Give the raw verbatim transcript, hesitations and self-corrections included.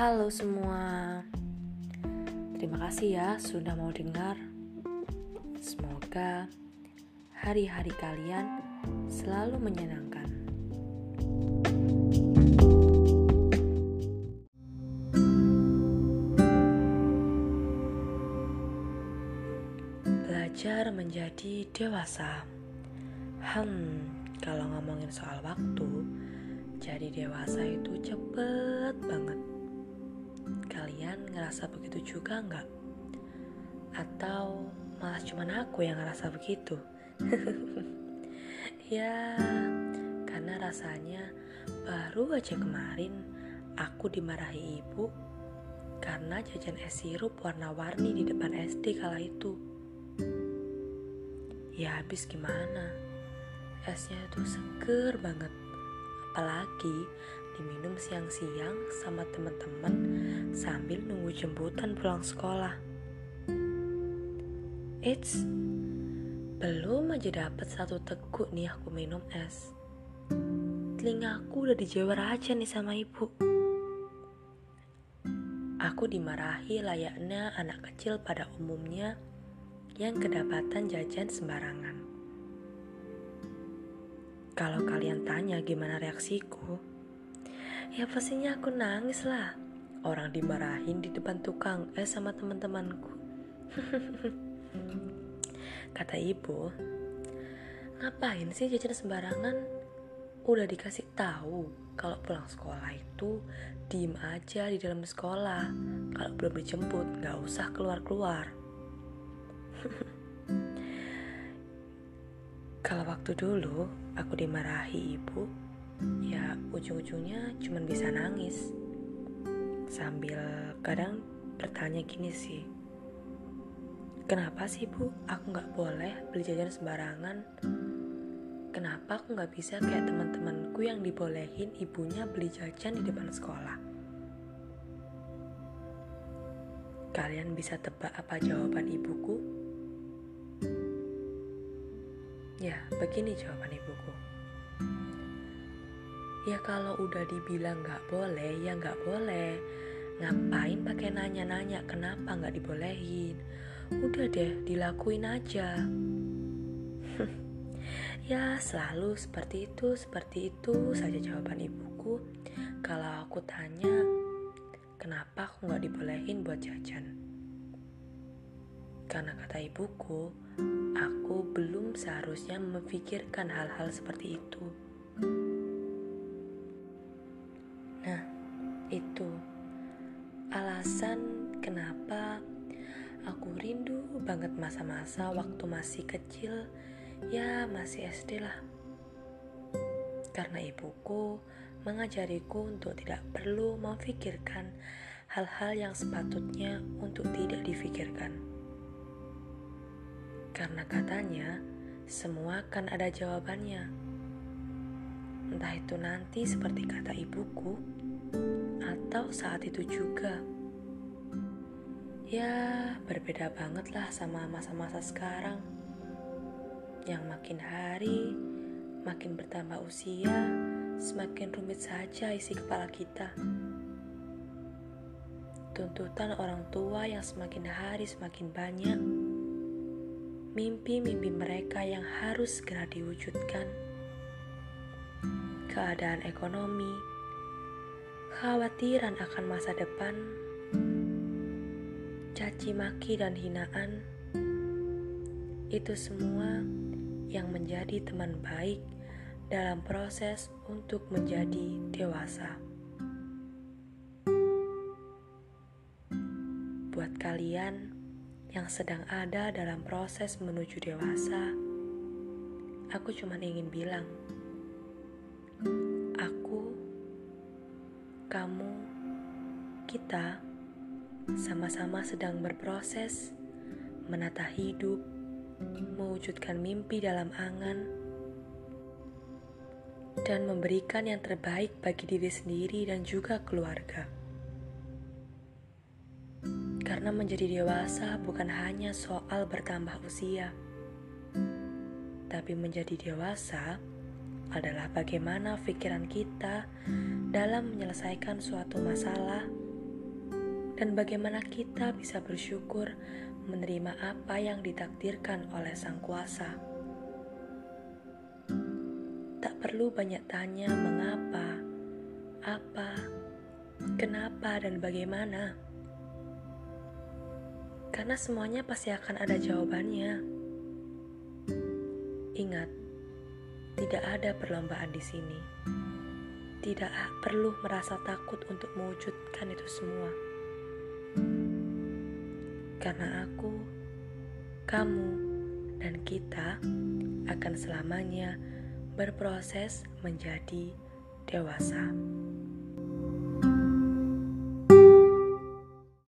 Halo semua, terima kasih ya sudah mau dengar. Semoga hari-hari kalian selalu menyenangkan. Belajar menjadi dewasa. Hmm, kalau ngomongin soal waktu, jadi dewasa itu cepet banget. Kalian ngerasa begitu juga gak? Atau malah cuman aku yang ngerasa begitu? Ya, karena rasanya baru aja kemarin aku dimarahi ibu karena jajan es sirup warna-warni di depan S D kala itu. Ya habis gimana? Esnya itu seger banget, apalagi diminum siang-siang sama teman-teman sambil nunggu jemputan pulang sekolah. Eits, belum aja dapat satu teguk nih aku minum es, telingaku udah dijewer aja nih sama ibu. Aku dimarahi layaknya anak kecil pada umumnya yang kedapatan jajan sembarangan. Kalau kalian tanya gimana reaksiku, ya pastinya aku nangis lah. Orang dimarahin di depan tukang es sama teman-temanku. Kata ibu, ngapain sih jajan sembarangan? Udah dikasih tahu kalau pulang sekolah itu diem aja di dalam sekolah. Kalau belum dijemput nggak usah keluar-keluar. Kalau waktu dulu aku dimarahi ibu, ya ujung-ujungnya cuman bisa nangis. Sambil kadang bertanya gini sih, kenapa sih bu aku gak boleh beli jajan sembarangan? Kenapa aku gak bisa kayak teman-temanku yang dibolehin ibunya beli jajan di depan sekolah? Kalian bisa tebak apa jawaban ibuku? Ya, begini jawaban ibuku. Ya kalau udah dibilang gak boleh, ya gak boleh. Ngapain pakai nanya-nanya kenapa gak dibolehin? Udah deh, dilakuin aja. Ya selalu seperti itu, seperti itu saja jawaban ibuku. Kalau aku tanya, kenapa aku gak dibolehin buat jajan? Karena kata ibuku, aku belum seharusnya memikirkan hal-hal seperti itu. Nah, itu alasan kenapa aku rindu banget masa-masa waktu masih kecil, ya masih S D lah. Karena ibuku mengajariku untuk tidak perlu memikirkan hal-hal yang sepatutnya untuk tidak difikirkan. Karena katanya, semua kan ada jawabannya. Entah itu nanti seperti kata ibuku, atau saat itu juga. Ya, berbeda banget lah sama masa-masa sekarang. Yang makin hari, makin bertambah usia, semakin rumit saja isi kepala kita. Tuntutan orang tua yang semakin hari semakin banyak. Mimpi-mimpi mereka yang harus segera diwujudkan, keadaan ekonomi, khawatiran akan masa depan, caci maki dan hinaan, itu semua yang menjadi teman baik dalam proses untuk menjadi dewasa. Buat kalian yang sedang ada dalam proses menuju dewasa, aku cuma ingin bilang, aku, kamu, kita sama-sama sedang berproses menata hidup, mewujudkan mimpi dalam angan, dan memberikan yang terbaik bagi diri sendiri dan juga keluarga. Karena menjadi dewasa bukan hanya soal bertambah usia, tapi menjadi dewasa adalah bagaimana pikiran kita dalam menyelesaikan suatu masalah dan bagaimana kita bisa bersyukur menerima apa yang ditakdirkan oleh Sang Kuasa. Tak perlu banyak tanya mengapa, apa, kenapa, dan bagaimana. Karena semuanya pasti akan ada jawabannya. Ingat, tidak ada perlombaan di sini. Tidak perlu merasa takut untuk mewujudkan itu semua. Karena aku, kamu, dan kita akan selamanya berproses menjadi dewasa.